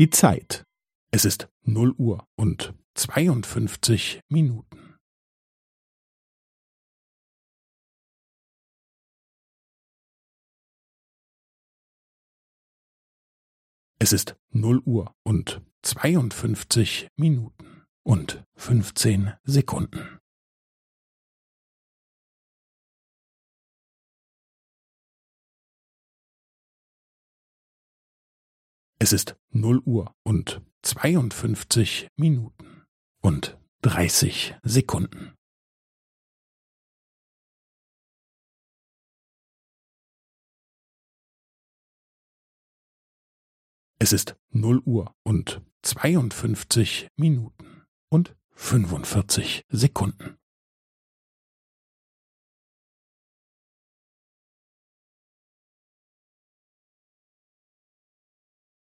die Zeit. Es ist 0:52 Uhr. Es ist 0:52:15. Es ist 0:52:30. Es ist 0:52:45.